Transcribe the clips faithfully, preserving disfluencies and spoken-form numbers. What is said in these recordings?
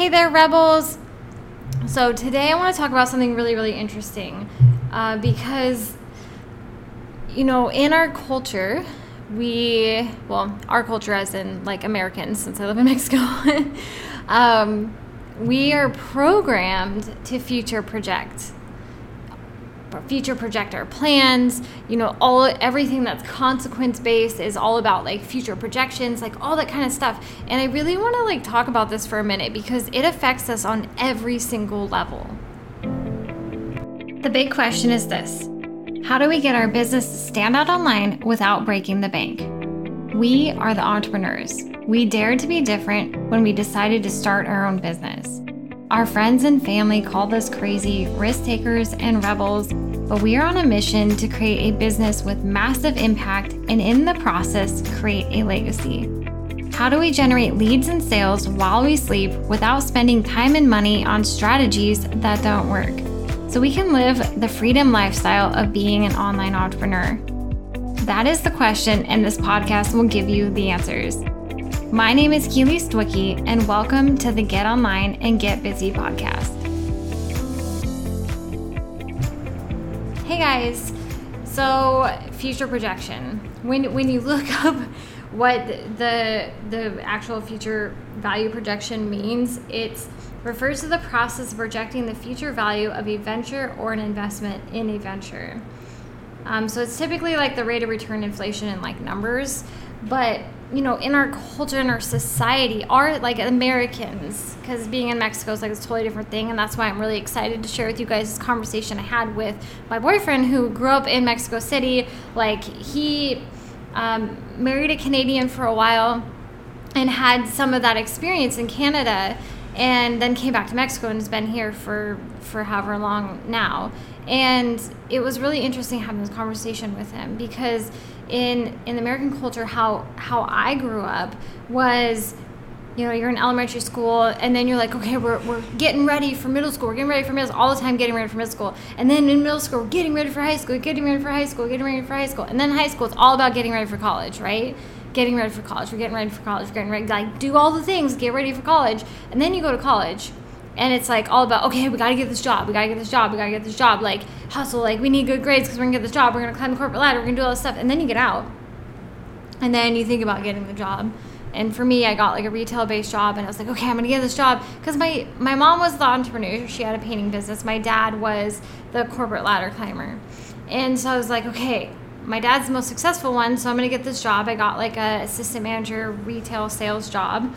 Hey there, Rebels. So today I want to talk about something really, really interesting uh, because, you know, in our culture, we, well, our culture as in like Americans, since I live in Mexico, um, we are programmed to future project, future project our plans, you know, all, everything that's consequence-based is all about like future projections, like all that kind of stuff. And I really want to like talk about this for a minute because it affects us on every single level. The big question is this. How do we get our business to stand out online without breaking the bank? We are the entrepreneurs. We dared to be different when we decided to start our own business. Our friends and family called us crazy, risk takers, and rebels, but we are on a mission to create a business with massive impact and in the process, create a legacy. How do we generate leads and sales while we sleep without spending time and money on strategies that don't work? So we can live the freedom lifestyle of being an online entrepreneur? That is the question, and this podcast will give you the answers. My name is Keely Stwicky, and welcome to the Get Online and Get Busy podcast. Hey guys, so future projection. When when you look up what the the actual future value projection means, it's refers to the process of projecting the future value of a venture or an investment in a venture. Um, so it's typically like the rate of return, inflation, and like numbers. But, you know, in our culture and our society, our like Americans, because being in Mexico is like a totally different thing. And that's why I'm really excited to share with you guys this conversation I had with my boyfriend who grew up in Mexico City. Like he um, married a Canadian for a while and had some of that experience in Canada, and then came back to Mexico and has been here for, for however long now. And it was really interesting having this conversation with him because in in American culture, how how I grew up was, you know, you're in elementary school and then you're like, okay, we're we're getting ready for middle school, we're getting ready for middle school, all the time getting ready for middle school. And then in middle school, we're getting ready for high school, getting ready for high school, getting ready for high school. And then high school, it's all about getting ready for college, right? Getting ready for college, we're getting ready for college, we're getting ready, like do all the things, get ready for college. And then you go to college and it's like all about, okay, we gotta get this job, we gotta get this job, we gotta get this job, like hustle, like we need good grades because we're gonna get this job, we're gonna climb the corporate ladder, we're gonna do all this stuff. And then you get out and then you think about getting the job. And for me, I got like a retail-based job and I was like, okay, I'm gonna get this job. Cause my, my mom was the entrepreneur, she had a painting business. My dad was the corporate ladder climber. And so I was like, okay, my dad's the most successful one, so I'm gonna get this job. I got like a assistant manager retail sales job.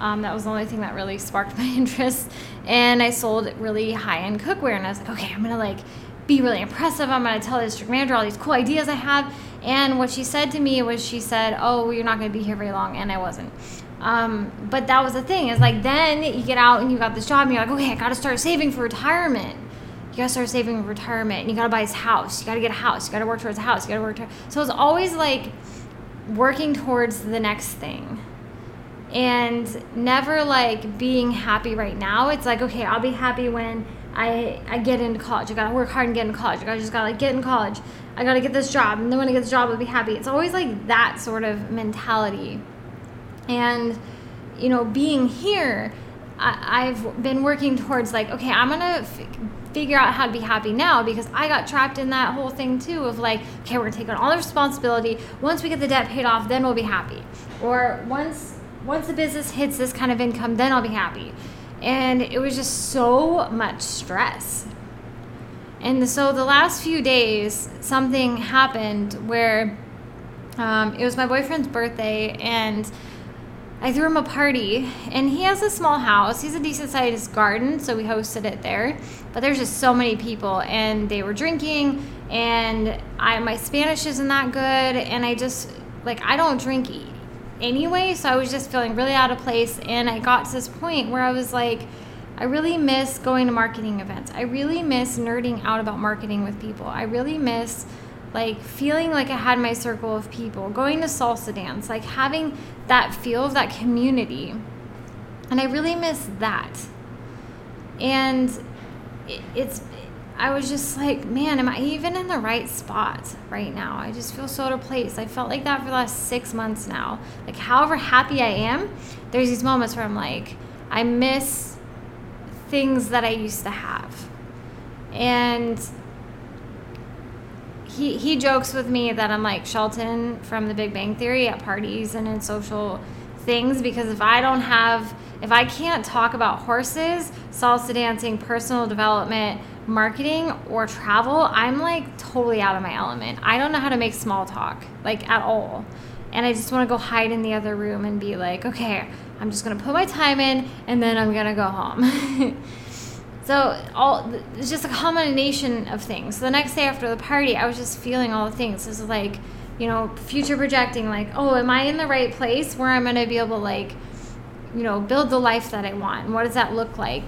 Um, that was the only thing that really sparked my interest. And I sold really high-end cookware and I was like, okay, I'm gonna like be really impressive. I'm gonna tell the district manager all these cool ideas I have. And what she said to me was she said, oh, well, you're not gonna be here very long. And I wasn't. Um, but that was the thing, is like then you get out and you got this job and you're like, okay, I gotta start saving for retirement. You gotta start saving for retirement and you gotta buy this house, you gotta get a house, you gotta work towards a house, you gotta work towards. So it's always like working towards the next thing and never like being happy right now. It's like, okay, I'll be happy when I I get into college. I gotta work hard and get into college. I just gotta like get in college. I gotta get this job, and then when I get this job, I'll be happy. It's always like that sort of mentality. And you know, being here, I, I've been working towards like, okay, I'm gonna f- figure out how to be happy now, because I got trapped in that whole thing too of like, okay, we're gonna take on all the responsibility. Once we get the debt paid off, then we'll be happy. Or once once the business hits this kind of income, then I'll be happy. And it was just so much stress. And so the last few days, something happened where um, it was my boyfriend's birthday and I threw him a party, and he has a small house. He's a decent-sized garden, so we hosted it there. But there's just so many people, and they were drinking, and I my Spanish isn't that good, and I just, like, I don't drink anyway, so I was just feeling really out of place, and I got to this point where I was like, I really miss going to marketing events. I really miss nerding out about marketing with people. I really miss, like, feeling like I had my circle of people, going to salsa dance, like having that feel of that community. And I really miss that. And it's, I was just like, man, am I even in the right spot right now? I just feel so out of place. I felt like that for the last six months now. Like however happy I am, there's these moments where I'm like, I miss things that I used to have. And he he jokes with me that I'm like Shelton from the Big Bang Theory at parties and in social things, because if I don't have, if I can't talk about horses, salsa dancing, personal development, marketing, or travel, I'm like totally out of my element. I don't know how to make small talk, like at all. And I just want to go hide in the other room and be like, okay, I'm just going to put my time in and then I'm going to go home. So all it's just a combination of things. So the next day after the party, I was just feeling all the things. This is like, you know, future projecting, like, oh, am I in the right place where I'm going to be able to, like, you know, build the life that I want? And what does that look like?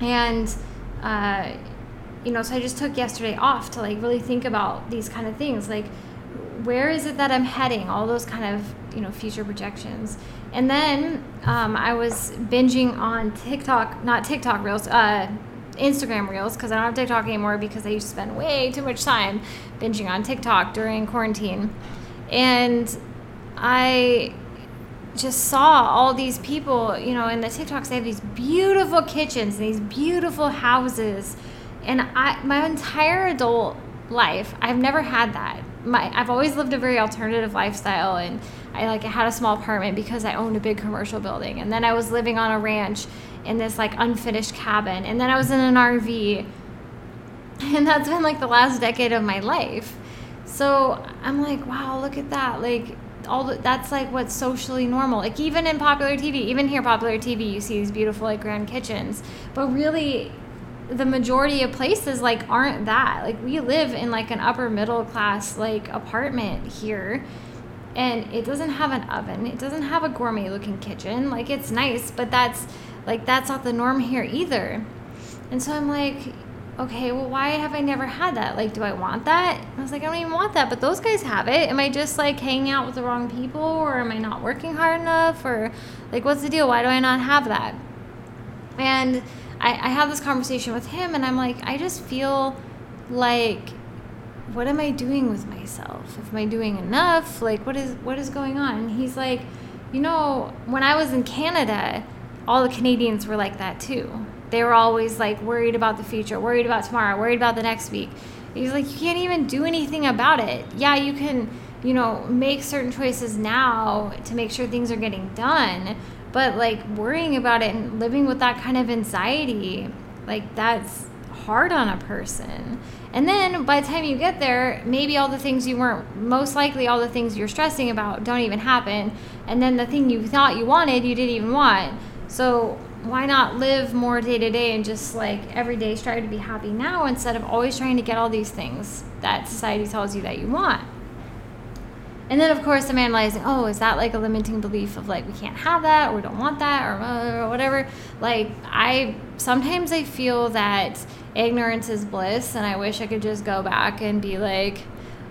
And, uh, you know, so I just took yesterday off to, like, really think about these kind of things. Like, where is it that I'm heading? All those kind of, you know, future projections. And then um, I was binging on TikTok, not TikTok Reels, uh, Instagram Reels, because I don't have TikTok anymore because I used to spend way too much time binging on TikTok during quarantine. And I just saw all these people, you know, in the TikToks, they have these beautiful kitchens, these beautiful houses. And I, my entire adult life, I've never had that. My, I've always lived a very alternative lifestyle, and I like I had a small apartment because I owned a big commercial building, and then I was living on a ranch in this like unfinished cabin, and then I was in an R V, and that's been like the last decade of my life. So I'm like, wow, look at that, like all the, that's like what's socially normal. Like even in popular T V, even here popular T V, you see these beautiful like grand kitchens, but really the majority of places like aren't that. Like we live in like an upper middle class like apartment here, and it doesn't have an oven, it doesn't have a gourmet looking kitchen. Like it's nice, but that's like that's not the norm here either. And so I'm like, okay, well why have I never had that? Like do I want that? And I was like, I don't even want that, but those guys have it. Am I just like hanging out with the wrong people, or am I not working hard enough, or like what's the deal? Why do I not have that? And I, I had this conversation with him, and I'm like, I just feel like, what am I doing with myself? Am I doing enough? Like, what is what is going on? And he's like, you know, when I was in Canada, all the Canadians were like that too. They were always like worried about the future, worried about tomorrow, worried about the next week. He's like, you can't even do anything about it. Yeah, you can, you know, make certain choices now to make sure things are getting done. But like worrying about it and living with that kind of anxiety, like that's hard on a person. And then by the time you get there, maybe all the things you weren't, most likely all the things you're stressing about don't even happen. And then the thing you thought you wanted, you didn't even want. So why not live more day to day and just like every day try to be happy now instead of always trying to get all these things that society tells you that you want? And then, of course, I'm analyzing, oh, is that like a limiting belief of like we can't have that, or we don't want that, or, or whatever. Like I sometimes I feel that ignorance is bliss, and I wish I could just go back and be like,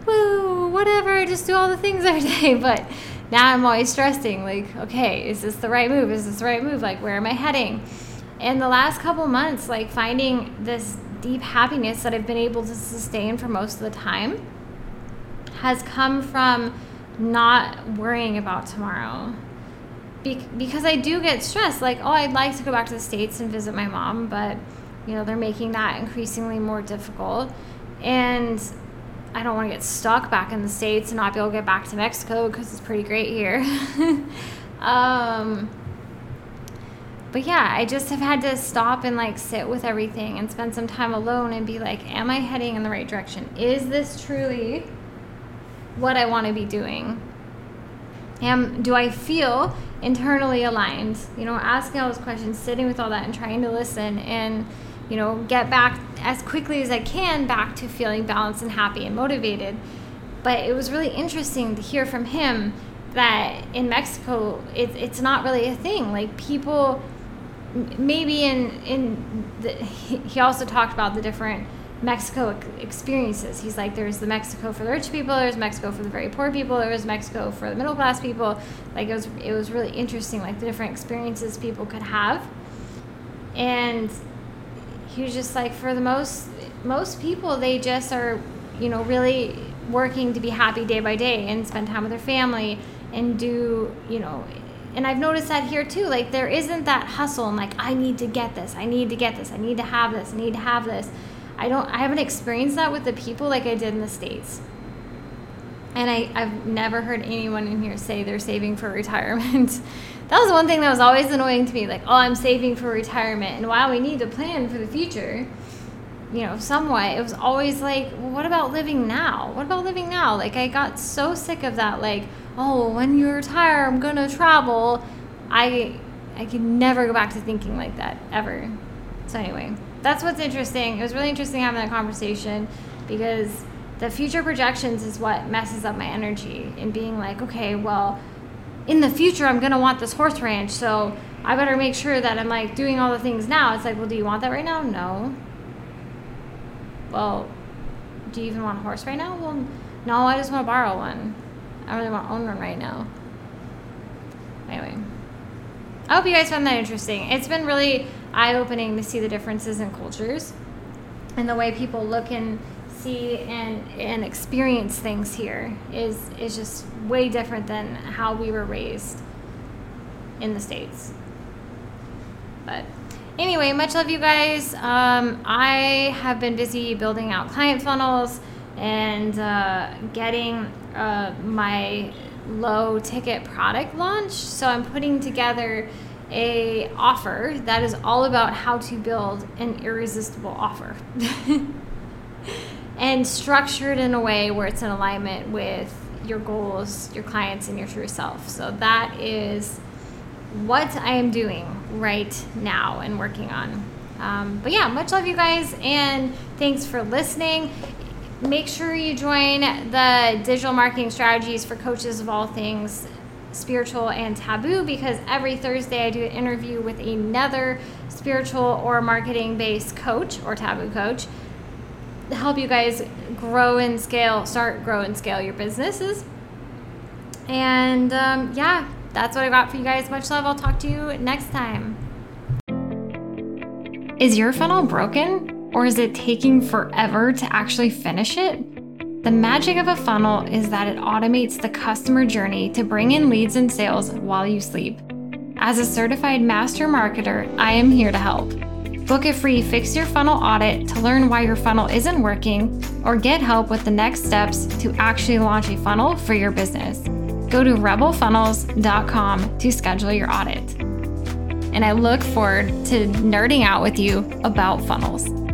woo, whatever, just do all the things every day. But now I'm always stressing, like, okay, is this the right move? Is this the right move? Like, where am I heading? And the last couple months, like finding this deep happiness that I've been able to sustain for most of the time has come from not worrying about tomorrow. Be- because I do get stressed, like, oh, I'd like to go back to the States and visit my mom, but, you know, they're making that increasingly more difficult. And I don't want to get stuck back in the States and not be able to get back to Mexico because it's pretty great here. um, but yeah, I just have had to stop and like sit with everything and spend some time alone and be like, am I heading in the right direction? Is this truly what I want to be doing? Am, do I feel internally aligned? You know, asking all those questions, sitting with all that and trying to listen and, you know, get back as quickly as I can back to feeling balanced and happy and motivated. But it was really interesting to hear from him that in Mexico, it, it's not really a thing. Like people, maybe in, in the, he also talked about the different Mexico experiences. He's like, there's the Mexico for the rich people, there's Mexico for the very poor people, there was Mexico for the middle class people. Like it was it was really interesting, like the different experiences people could have. And he was just like, for the most most people, they just are, you know, really working to be happy day by day and spend time with their family and do, you know, And I've noticed that here too, like there isn't that hustle and like, I need to get this, I need to get this, I need to have this, I need to have this. I don't, I haven't experienced that with the people like I did in the States. And I, I've never heard anyone in here say they're saving for retirement. That was one thing that was always annoying to me, like, oh, I'm saving for retirement. And while we need to plan for the future, you know, somewhat, it was always like, well, what about living now? What about living now? Like, I got so sick of that, like, oh, when you retire, I'm going to travel. I I can never go back to thinking like that, ever. So anyway, that's what's interesting. It was really interesting having that conversation, because the future projections is what messes up my energy, and being like, okay, well, in the future, I'm going to want this horse ranch, so I better make sure that I'm, like, doing all the things now. It's like, well, do you want that right now? No. Well, do you even want a horse right now? Well, no, I just want to borrow one. I really want to own one right now. Anyway, I hope you guys found that interesting. It's been really eye-opening to see the differences in cultures and the way people look and see and, and experience things here is, is just way different than how we were raised in the States. But anyway, much love, you guys. Um, I have been busy building out client funnels and uh, getting... Uh, my low ticket product launch. So I'm putting together a offer that is all about how to build an irresistible offer and structured in a way where it's in alignment with your goals, your clients, and your true self. So that is what I am doing right now and working on. Um, but yeah, much love, you guys, and thanks for listening. Make sure you join the Digital Marketing Strategies for Coaches of All Things Spiritual and Taboo, because every Thursday I do an interview with another spiritual or marketing-based coach or taboo coach to help you guys grow and scale, start, grow, and scale your businesses. And um, yeah, that's what I got for you guys. Much love. I'll talk to you next time. Is your funnel broken? Or is it taking forever to actually finish it? The magic of a funnel is that it automates the customer journey to bring in leads and sales while you sleep. As a certified master marketer, I am here to help. Book a free Fix Your Funnel audit to learn why your funnel isn't working, or get help with the next steps to actually launch a funnel for your business. Go to rebel funnels dot com to schedule your audit. And I look forward to nerding out with you about funnels.